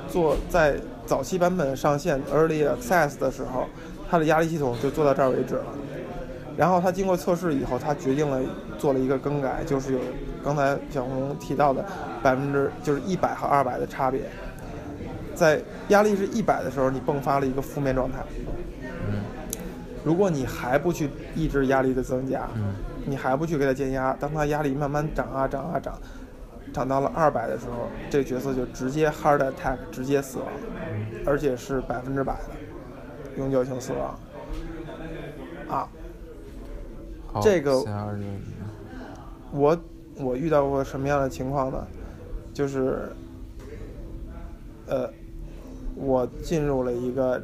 做在早期版本上线 Early Access 的时候，他的压力系统就做到这儿为止了。然后他经过测试以后，他决定了做了一个更改，就是有刚才小红提到的100%和200%的差别。在压力是100的时候，你迸发了一个负面状态。如果你还不去抑制压力的增加，你还不去给他减压，当他压力慢慢涨，涨到了200的时候，这个角色就直接 heart attack 直接死亡，而且是100%的永久性死亡。啊。这个我遇到过什么样的情况呢？就是我进入了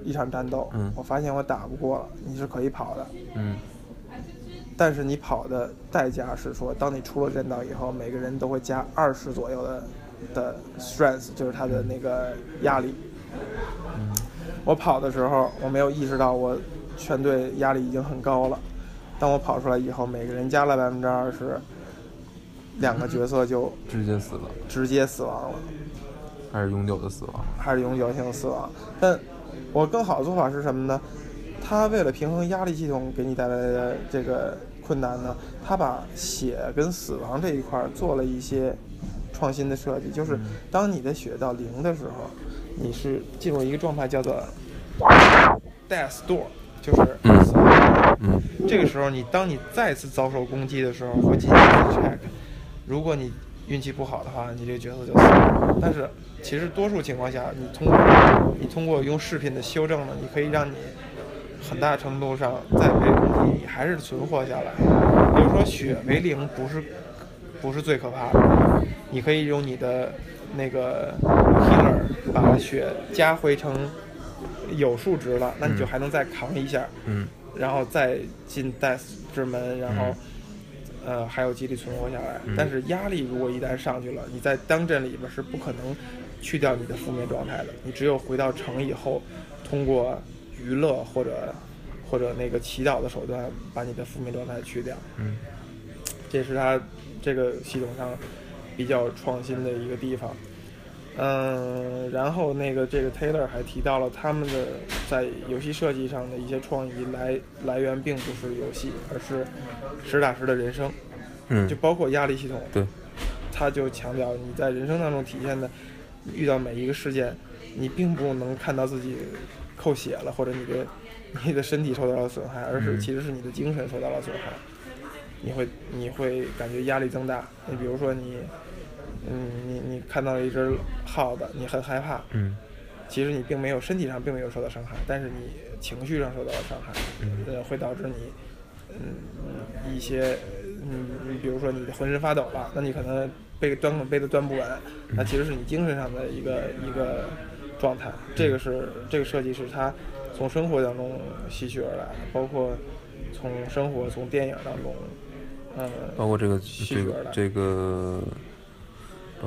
一场战斗，我发现我打不过了，你是可以跑的，但是你跑的代价是说，当你出了战斗以后，每个人都会加20左右的 strength， 就是他的那个压力。我跑的时候，我没有意识到我全队压力已经很高了。当我跑出来以后，每个人加了20%，两个角色就直接死亡了，还是永久性死亡。但我更好的做法是什么呢？他为了平衡压力系统给你带来的这个困难呢，他把血跟死亡这一块做了一些创新的设计，就是当你的血到0的时候，你是进入一个状态叫做 Death Door， 就是死亡。这个时候当你再次遭受攻击的时候，会进行一次 check， 如果你运气不好的话，你这个角色就死了。但是其实多数情况下，你通过用视频的修正呢，你可以让你很大程度上再被攻击，你还是存活下来。比如说血为0不是最可怕的，你可以用你的那个 healer 把血加回成有数值了，那你就还能再扛一下。然后再进 death 之门，然后还有几率存活下来。但是压力如果一旦上去了，你在dungeon里边是不可能去掉你的负面状态的，你只有回到城以后，通过娱乐或者那个祈祷的手段把你的负面状态去掉。这是它这个系统上比较创新的一个地方。然后这个 Taylor 还提到了他们的在游戏设计上的一些创意来源并不是游戏，而是实打实的人生，就包括压力系统，对，他就强调你在人生当中体现的，遇到每一个事件，你并不能看到自己扣血了或者你的身体受到了损害，而是其实是你的精神受到了损害，你会感觉压力增大。你比如说你看到了一只耗子，你很害怕，其实你身体上并没有受到伤害，但是你情绪上受到了伤害，会导致你一些比如说你浑身发抖了，那你可能背的端不稳，那其实是你精神上的一个状态。这个设计是它从生活当中吸取而来，包括从生活从电影当中包括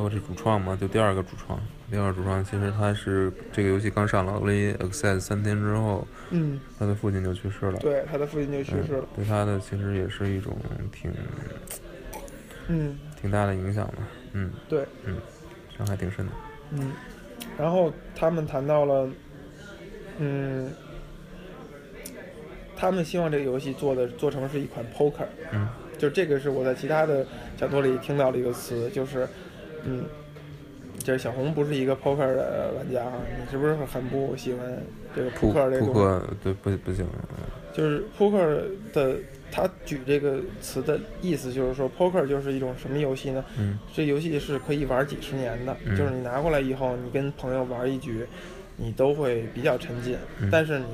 这主创嘛，就第二个主创其实他是这个游戏刚上了 Early Access 3天之后，他的父亲就去世了。对，他的父亲就去世了，对他的其实也是一种挺大的影响吧。对，伤害挺深的。然后他们谈到了，他们希望这个游戏做成是一款 poker，就这个是我在其他的讲座里听到的一个词，就是，就是小红不是一个 poker 的玩家啊，你是不是很不喜欢这个 poker 这种？对，不行。就是 poker 的，他举这个词的意思就是说 ，poker 就是一种什么游戏呢？这游戏是可以玩几十年的，就是你拿过来以后，你跟朋友玩一局，你都会比较沉浸，但是你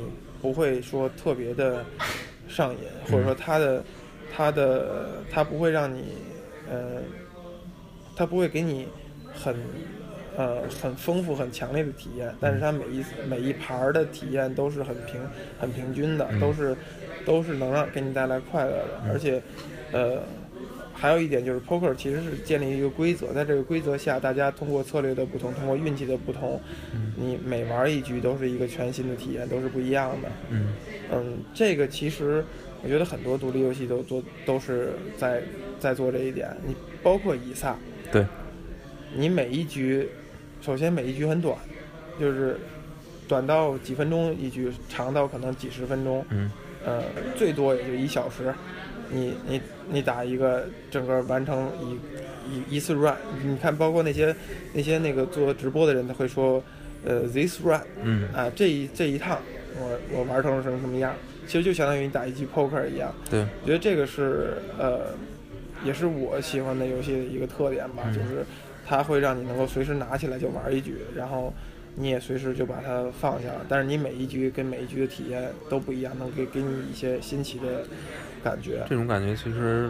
不会说特别的上瘾，或者说它不会让你它不会给你很丰富很强烈的体验，但是它每一盘的体验都是很平均的，都是能让给你带来快乐的。而且还有一点就是 poker 其实是建立一个规则，在这个规则下大家通过策略的不同，通过运气的不同，你每玩一局都是一个全新的体验，都是不一样的。这个其实我觉得很多独立游戏都是在做这一点。你包括以撒，对，你每一局首先每一局很短，就是短到几分钟一局，长到可能几十分钟，最多也就1小时。你打一个整个完成一次 run， 你看包括那些那个做直播的人，他会说this run， 这一趟我玩成了什么样，其实就相当于你打一局 poker 一样。对，我觉得这个是也是我喜欢的游戏的一个特点吧，就是它会让你能够随时拿起来就玩一局，然后你也随时就把它放下了，但是你每一局跟每一局的体验都不一样，能给你一些新奇的感觉。这种感觉其实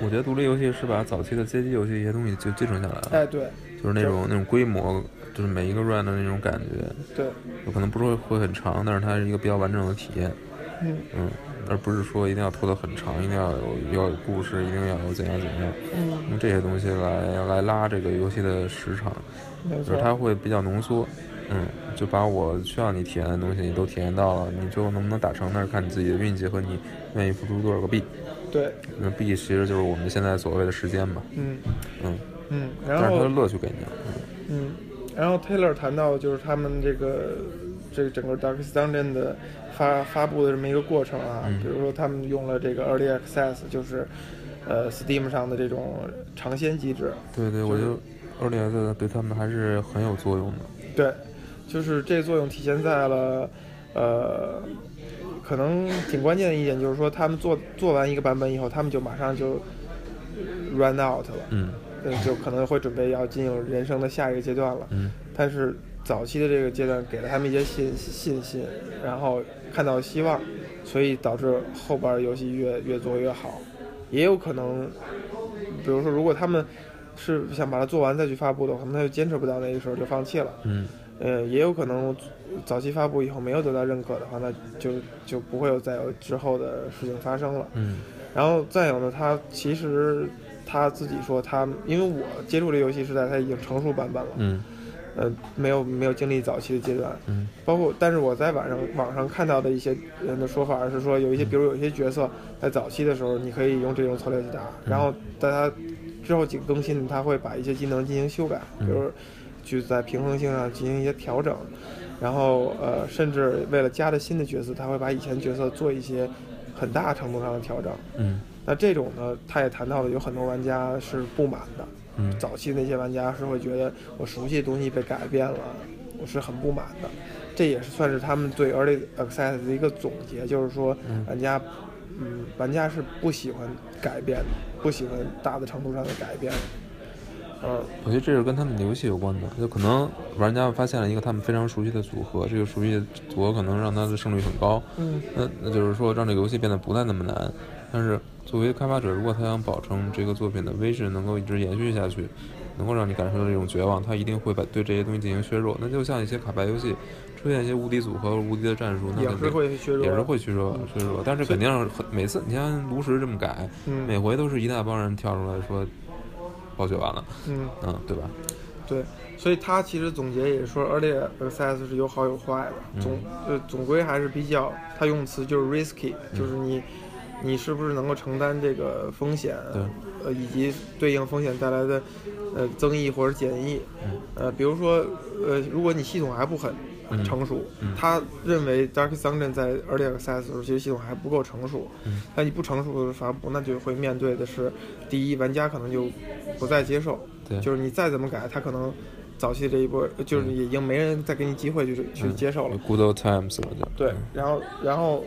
我觉得独立游戏是把早期的街机游戏一些东西就继承下来了。哎，对，就是那种规模，就是每一个 run 的那种感觉。对，有可能不是会很长，但是它是一个比较完整的体验。而不是说一定要拖得很长，一定要有故事，一定要有怎样，用这些东西来拉这个游戏的时长，就是它会比较浓缩。就把我需要你体验的东西你都体验到了，你最后能不能打成那儿看你自己的运气和你愿意付出多少个币。对，那币其实就是我们现在所谓的时间嘛。然后但是它的乐趣给你了。然后 Taylor 谈到就是他们这个整个 Darkest Dungeon 的发布的这么一个过程啊，比如说他们用了这个 Early Access， 就是Steam 上的这种尝鲜机制。对，我觉得 Early Access 对他们还是很有作用的。对，就是这作用体现在了，可能挺关键的一点就是说，他们做完一个版本以后，他们就马上就 run out 了，就可能会准备要进入人生的下一个阶段了。但是早期的这个阶段给了他们一些信心，然后看到希望，所以导致后边游戏越做越好。也有可能，比如说如果他们是想把它做完再去发布的话，可能他就坚持不到那个时候就放弃了。也有可能早期发布以后没有得到认可的话，那就不会有再有之后的事情发生了。然后再有呢，他其实他自己说他，因为我接触这游戏是在他已经成熟版本了，没有经历早期的阶段，包括但是我在网上看到的一些人的说法是说，有一些比如有一些角色在早期的时候你可以用这种策略去打，然后在他之后几个更新他会把一些技能进行修改，比如就在平衡性上进行一些调整，然后甚至为了加的新的角色，他会把以前角色做一些很大程度上的调整。那这种呢，他也谈到了有很多玩家是不满的。早期那些玩家是会觉得我熟悉的东西被改变了，我是很不满的。这也是算是他们对 Early Access 的一个总结，就是说玩家是不喜欢改变的，不喜欢大的程度上的改变。我觉得这是跟他们的游戏有关的，就可能玩家发现了一个他们非常熟悉的组合，这个熟悉的组合可能让他的胜率很高。那就是说让这个游戏变得不再那么难。但是作为开发者，如果他想保证这个作品的威势能够一直延续下去，能够让你感受到这种绝望，他一定会把对这些东西进行削弱。那就像一些卡牌游戏出现一些无敌组合、无敌的战术，那也是会削弱，但是肯定是每次你像炉石这么改，每回都是一大帮人跳出来说暴雪完了，对吧？对，所以他其实总结也说 ，Early Access 是有好有坏的，总归还是比较，他用词就是 risky，就是你是不是能够承担这个风险，以及对应风险带来的增益或者减益。比如说如果你系统还不很成熟，他认为 Darkest Dungeon 在 Early Access 的时候其实系统还不够成熟，但你不成熟的时候发布，那就会面对的是第一，玩家可能就不再接受，就是你再怎么改，他可能早期这一波就是已经没人再给你机会去接受了。Good old times 了，对。然后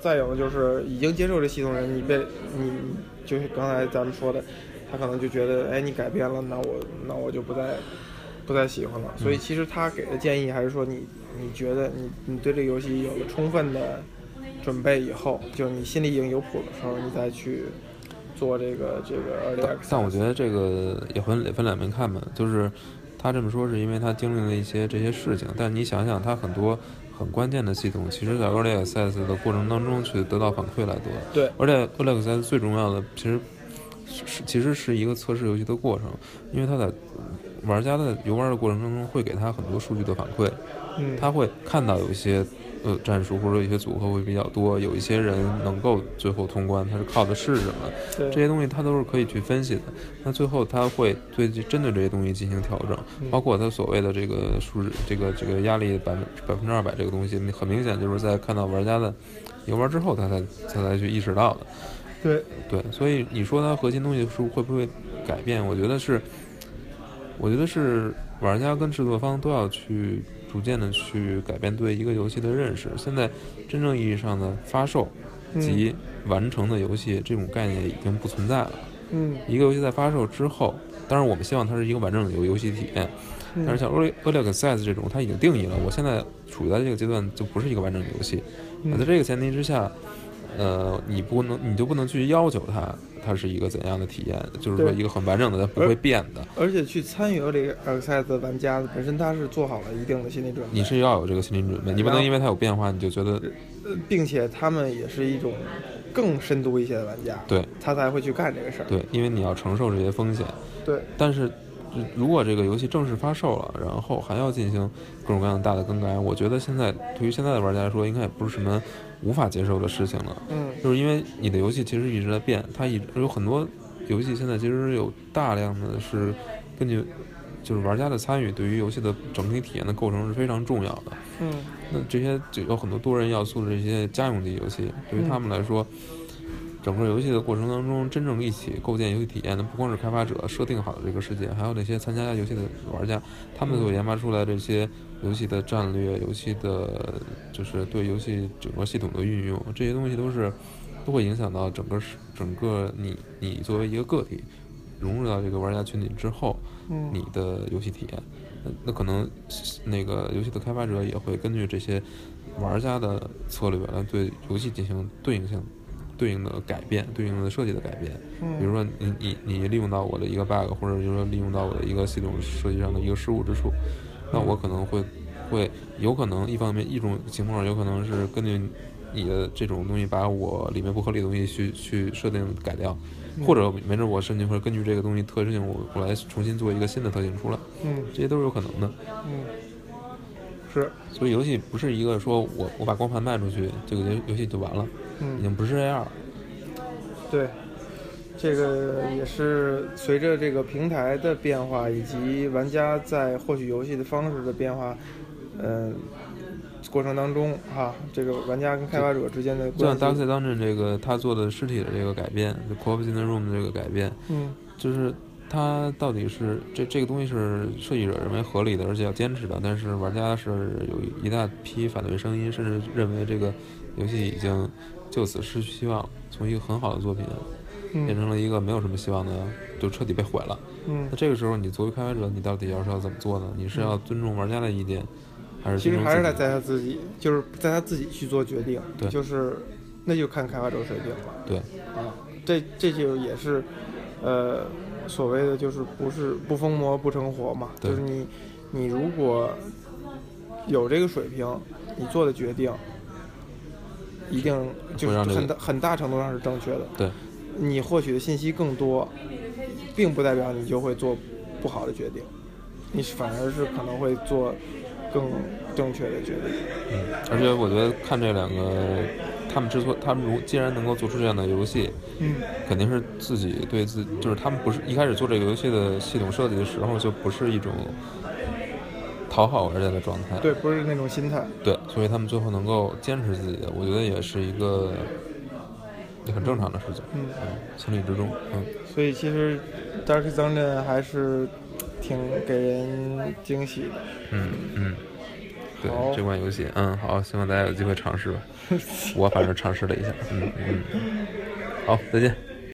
再有就是已经接受这系统人，你就是刚才咱们说的，他可能就觉得，哎，你改变了，那我就不再不太喜欢了。所以其实他给的建议还是说你觉得你对这个游戏有了充分的准备以后，就你心里已经有谱的时候，你再去做这个 early access。 但我觉得这个也分两面看吧，就是他这么说是因为他经历了一些这些事情，但你想想他很多很关键的系统其实在 early access 的过程当中去得到反馈来多。对，而且 early access 最重要的其实是一个测试游戏的过程，因为他在玩家的游玩的过程当中会给他很多数据的反馈，他会看到有一些战术或者有些组合会比较多，有一些人能够最后通关，他是靠的是什么，这些东西他都是可以去分析的。那最后他会针对这些东西进行调整，包括他所谓的这个数值，这个压力200%这个东西，很明显就是在看到玩家的游玩之后，他才去意识到的。对，所以你说它核心东西是会不会改变？我觉得是玩家跟制作方都要去逐渐的去改变对一个游戏的认识。现在真正意义上的发售及完成的游戏这种概念已经不存在了。一个游戏在发售之后，当然我们希望它是一个完整的游戏体验。但是像 early access 这种，它已经定义了，我现在处在这个阶段就不是一个完整的游戏。在这个前提之下。你就不能去要求它是一个怎样的体验，就是说一个很完整的，它不会变的。而且去参与early access的玩家本身，他是做好了一定的心理准备。你是要有这个心理准备，你不能因为它有变化你就觉得。并且他们也是一种更深度一些的玩家，对，他才会去干这个事儿。对，因为你要承受这些风险。对，但是如果这个游戏正式发售了，然后还要进行各种各样大的更改，我觉得现在对于现在的玩家来说，应该也不是什么无法接受的事情了。就是因为你的游戏其实一直在变，它有很多游戏现在其实有大量的是根据就是玩家的参与对于游戏的整体体验的构成是非常重要的。那这些就有很多多人要素的这些家用级游戏，对于他们来说。整个游戏的过程当中，真正一起构建游戏体验的不光是开发者设定好的这个世界，还有那些参加游戏的玩家，他们所研发出来这些游戏的战略、游戏的，就是对游戏整个系统的运用，这些东西都会影响到整个你作为一个个体融入到这个玩家群体之后，你的游戏体验，那可能那个游戏的开发者也会根据这些玩家的策略来对游戏进行对应的改变，对应的设计的改变，比如说你利用到我的一个 bug， 或者就是利用到我的一个系统设计上的一个失误之处，那我可能会有可能一方面一种情况有可能是根据你的这种东西把我里面不合理的东西去设定改掉，或者没准我甚至会根据这个东西特性我来重新做一个新的特性出来，这些都是有可能的。是，所以游戏不是一个说我把光盘卖出去这个游戏就完了，已经不是这样。对，这个也是随着这个平台的变化以及玩家在获取游戏的方式的变化，过程当中这个玩家跟开发者之间的关系，就像 Darkest Dungeon 这个他做的尸体的这个改变，就 Co-op in the Room 的这个改变，就是它到底是这个东西是设计者认为合理的，而且要坚持的，但是玩家是有一大批反对声音，甚至认为这个游戏已经就此失去希望，从一个很好的作品变成了一个没有什么希望的，就彻底被毁了。那这个时候你作为开发者，你到底要怎么做呢？你是要尊重玩家的意见，还是其实还是在他自己，就是在他自己去做决定。对，就是那就看开发者水平了。对这就也是所谓的就是不疯魔不成活嘛，就是你如果有这个水平，你做的决定一定就是很大程度上是正确的。对，你获取的信息更多，并不代表你就会做不好的决定，你反而是可能会做更正确的决定。而且我觉得看这两个。他们既然能够做出这样的游戏，肯定是自己对自己，就是他们不是一开始做这个游戏的系统设计的时候就不是一种讨好玩家的状态，对，不是那种心态，对，所以他们最后能够坚持自己的，我觉得也是一个很正常的事情，情理之中，所以其实 Darkest Dungeon 还是挺给人惊喜的，对这款游戏，好，希望大家有机会尝试吧。我反正尝试了一下，好，再见。